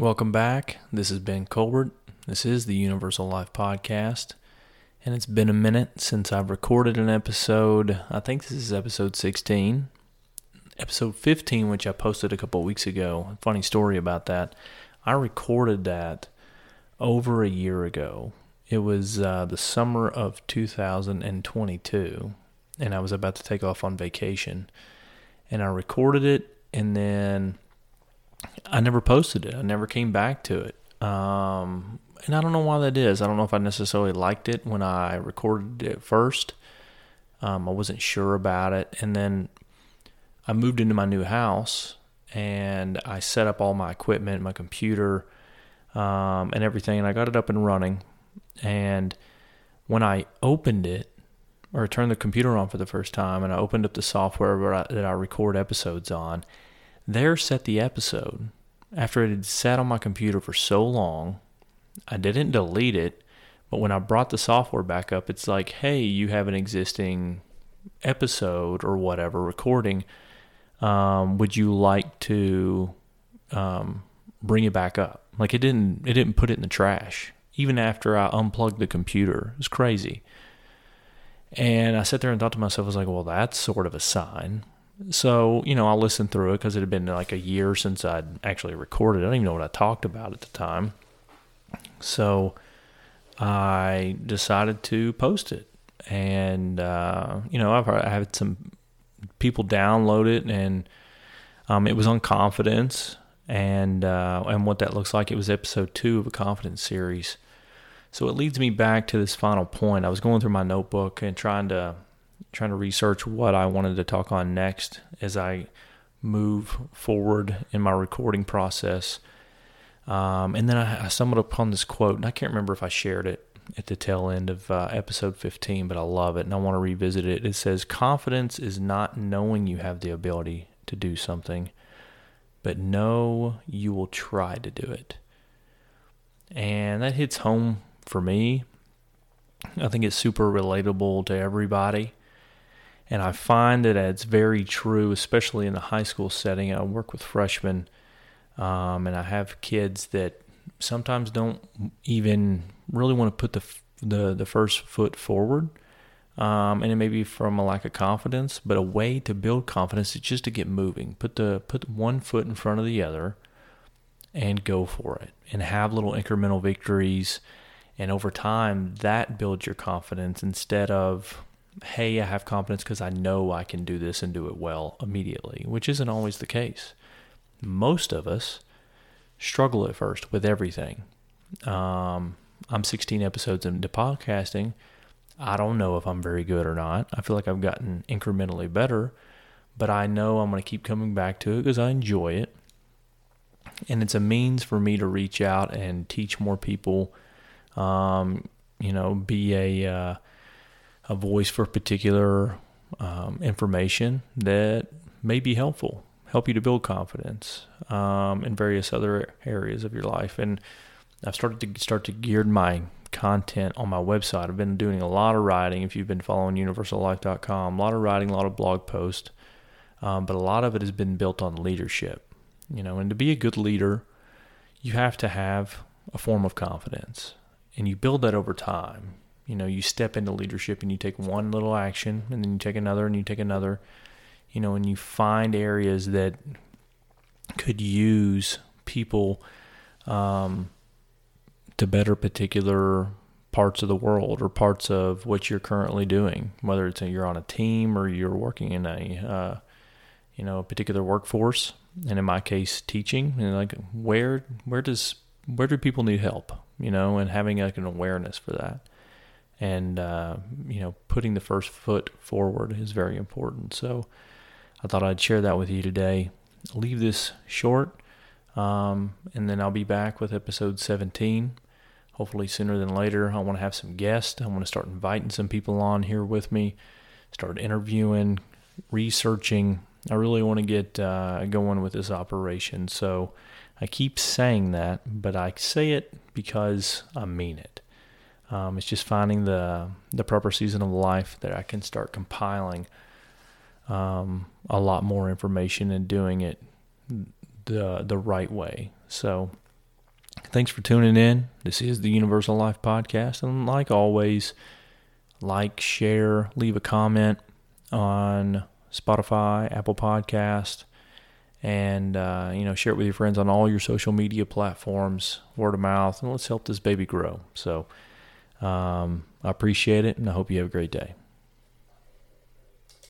Welcome back. This is Ben Colbert. This is the Universal Life Podcast, and it's been a minute since I've recorded an episode. I think this is episode 16. Episode 15, which I posted a couple of weeks ago. Funny story about that. I recorded that over a year ago. It was the summer of 2022, and I was about to take off on vacation. And I recorded it, and then I never posted it. I never came back to it. And I don't know why that is. I don't know if I necessarily liked it when I recorded it first. I wasn't sure about it. And then I moved into my new house, and I set up all my equipment, my computer, and everything. And I got it up and running. And when I opened it, or turned the computer on for the first time, and I opened up the software that I record episodes on, there sat the episode. After it had sat on my computer for so long, I didn't delete it, but when I brought the software back up, it's like, hey, you have an existing episode or whatever recording. Would you like to bring it back up? Like it didn't put it in the trash, even after I unplugged the computer. It was crazy. And I sat there and thought to myself, I was like, well, that's sort of a sign. So, I listened through it because it had been like a year since I'd actually recorded. I don't even know what I talked about at the time. So I decided to post it. And, I had some people download it, and it was on confidence and what that looks like. It was episode 2 of a confidence series. So it leads me back to this final point. I was going through my notebook and trying to research what I wanted to talk on next as I move forward in my recording process. And then I stumbled upon this quote, and I can't remember if I shared it at the tail end of episode 15, but I love it, and I want to revisit it. It says, "Confidence is not knowing you have the ability to do something, but know you will try to do it." And that hits home for me. I think it's super relatable to everybody. And I find that it's very true, especially in the high school setting. I work with freshmen, and I have kids that sometimes don't even really want to put the first foot forward. And it may be from a lack of confidence, but a way to build confidence is just to get moving. Put one foot in front of the other and go for it, and have little incremental victories. And over time, that builds your confidence instead of, hey, I have confidence because I know I can do this and do it well immediately, which isn't always the case. Most of us struggle at first with everything. I'm 16 episodes into podcasting. I don't know if I'm very good or not. I feel like I've gotten incrementally better, but I know I'm going to keep coming back to it because I enjoy it. And it's a means for me to reach out and teach more people, be a voice for particular information that may be helpful, help you to build confidence in various other areas of your life. And I've started to gear my content on my website. I've been doing a lot of writing. If you've been following universalife.com, a lot of writing, a lot of blog posts, but a lot of it has been built on leadership. And to be a good leader, you have to have a form of confidence, and you build that over time. You step into leadership and you take one little action, and then you take another, and you take another, and you find areas that could use people to better particular parts of the world or parts of what you're currently doing, whether it's you're on a team or you're working in a particular workforce. And in my case, teaching, and like where do people need help, and having like an awareness for that. And, putting the first foot forward is very important. So I thought I'd share that with you today. Leave this short, and then I'll be back with episode 17, hopefully sooner than later. I want to have some guests. I want to start inviting some people on here with me, start interviewing, researching. I really want to get going with this operation. So I keep saying that, but I say it because I mean it. It's just finding the proper season of life that I can start compiling a lot more information and doing it the right way. So Thanks for tuning in. This is the Universal Life Podcast. And like always, like, share, leave a comment on Spotify, Apple Podcast, and share it with your friends on all your social media platforms, word of mouth, and let's help this baby grow. So I appreciate it, and I hope you have a great day.